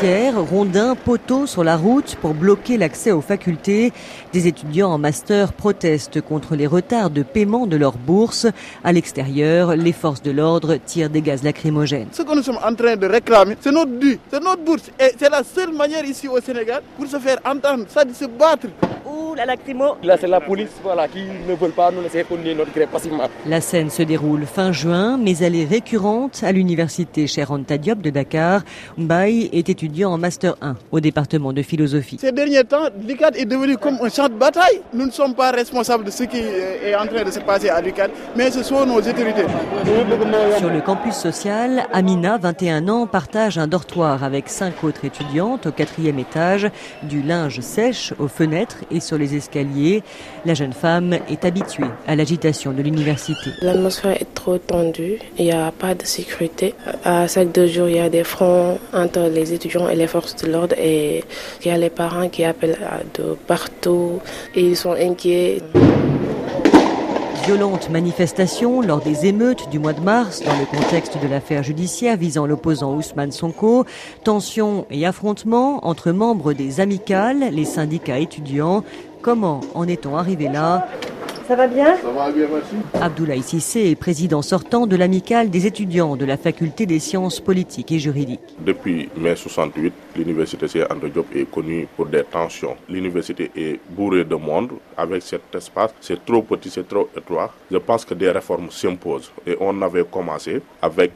pierres, rondins, poteaux sur la route pour bloquer l'accès aux facultés. Des étudiants en master protestent contre les retards de paiement de leurs bourses. À l'extérieur, les forces de l'ordre tirent des gaz lacrymogènes. Ce que nous sommes en train de réclamer, c'est notre dû, c'est notre bourse. Et c'est la seule manière ici au Sénégal pour se faire entendre, ça de se battre. Ouh, la lacrymo. Là, c'est la police qui ne veulent pas nous laisser continuer notre grève passivement. La scène se déroule fin juin, mais elle est récurrente à l'université Cheikh Anta Diop de Dakar. Mbaye est étudiant en Master 1 au département de philosophie. Ces derniers temps, l'UCAD est devenu comme un champ de bataille. Nous ne sommes pas responsables de ce qui est en train de se passer à l'UCAD, mais ce sont nos autorités. Sur le campus social, Amina, 21 ans, partage un dortoir avec 5 autres étudiantes au 4e étage, du linge sèche aux fenêtres et sur les escaliers. La jeune femme est habituée à l'agitation de l'université. L'atmosphère est trop tendue, il n'y a pas de sécurité. À chaque 2 jours, il y a des fronts entre les étudiants et les forces de l'ordre et il y a les parents qui appellent de partout et ils sont inquiets. Violentes manifestations lors des émeutes du mois de mars dans le contexte de l'affaire judiciaire visant l'opposant Ousmane Sonko. Tensions et affrontements entre membres des amicales, les syndicats étudiants. Comment en est-on arrivé là ? Ça va bien ? Ça va bien, merci. Abdoulaye Sissé est président sortant de l'amicale des étudiants de la faculté des sciences politiques et juridiques. Depuis mai 68, l'université Cheikh Anta Diop est connue pour des tensions. L'université est bourrée de monde avec cet espace. C'est trop petit, c'est trop étroit. Je pense que des réformes s'imposent. Et on avait commencé avec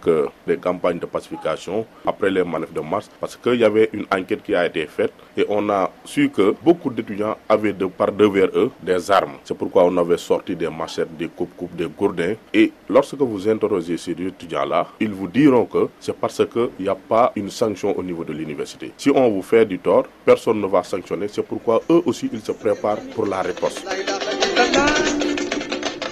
des campagnes de pacification après les manifs de mars parce qu'il y avait une enquête qui a été faite et on a su que beaucoup d'étudiants avaient par devers eux des armes. C'est pourquoi on avait sorti des machettes, des coupes-coupes, des gourdins. Et lorsque vous interrogez ces étudiants-là, ils vous diront que c'est parce qu'il n'y a pas une sanction au niveau de l'université. Si on vous fait du tort, personne ne va sanctionner. C'est pourquoi eux aussi, ils se préparent pour la réponse.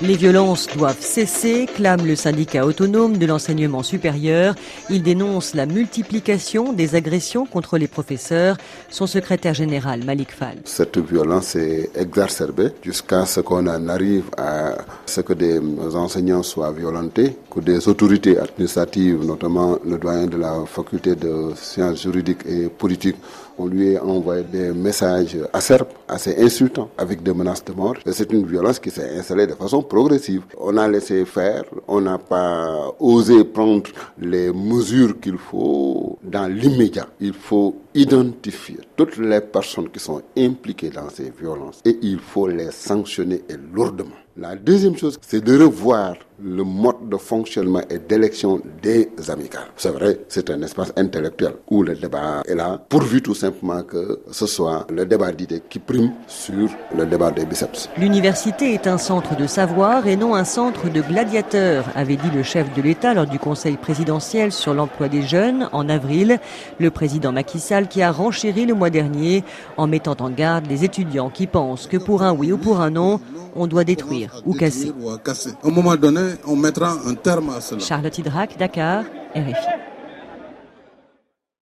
Les violences doivent cesser, clame le syndicat autonome de l'enseignement supérieur. Il dénonce la multiplication des agressions contre les professeurs. Son secrétaire général, Malik Fall. Cette violence est exacerbée jusqu'à ce qu'on en arrive à ce que des enseignants soient violentés, que des autorités administratives, notamment le doyen de la faculté de sciences juridiques et politiques, on lui envoie des messages acerbes, assez insultants, avec des menaces de mort. C'est une violence qui s'est installée de façon progressive. On a laissé faire, on n'a pas osé prendre les mesures qu'il faut dans l'immédiat. Il faut identifier toutes les personnes qui sont impliquées dans ces violences et il faut les sanctionner et lourdement. La deuxième chose, c'est de revoir le mode de fonctionnement et d'élection des amicales. C'est vrai, c'est un espace intellectuel où le débat est là, pourvu tout simplement que ce soit le débat d'idées qui prime sur le débat des biceps. L'université est un centre de savoir et non un centre de gladiateurs, avait dit le chef de l'État lors du conseil présidentiel sur l'emploi des jeunes en avril. Le président Macky Sall qui a renchéri le mois dernier en mettant en garde les étudiants qui pensent que pour un oui ou pour un non, on doit détruire ou casser. À un moment donné, on mettra un terme à cela. Charlotte Hidrac, Dakar, RFI.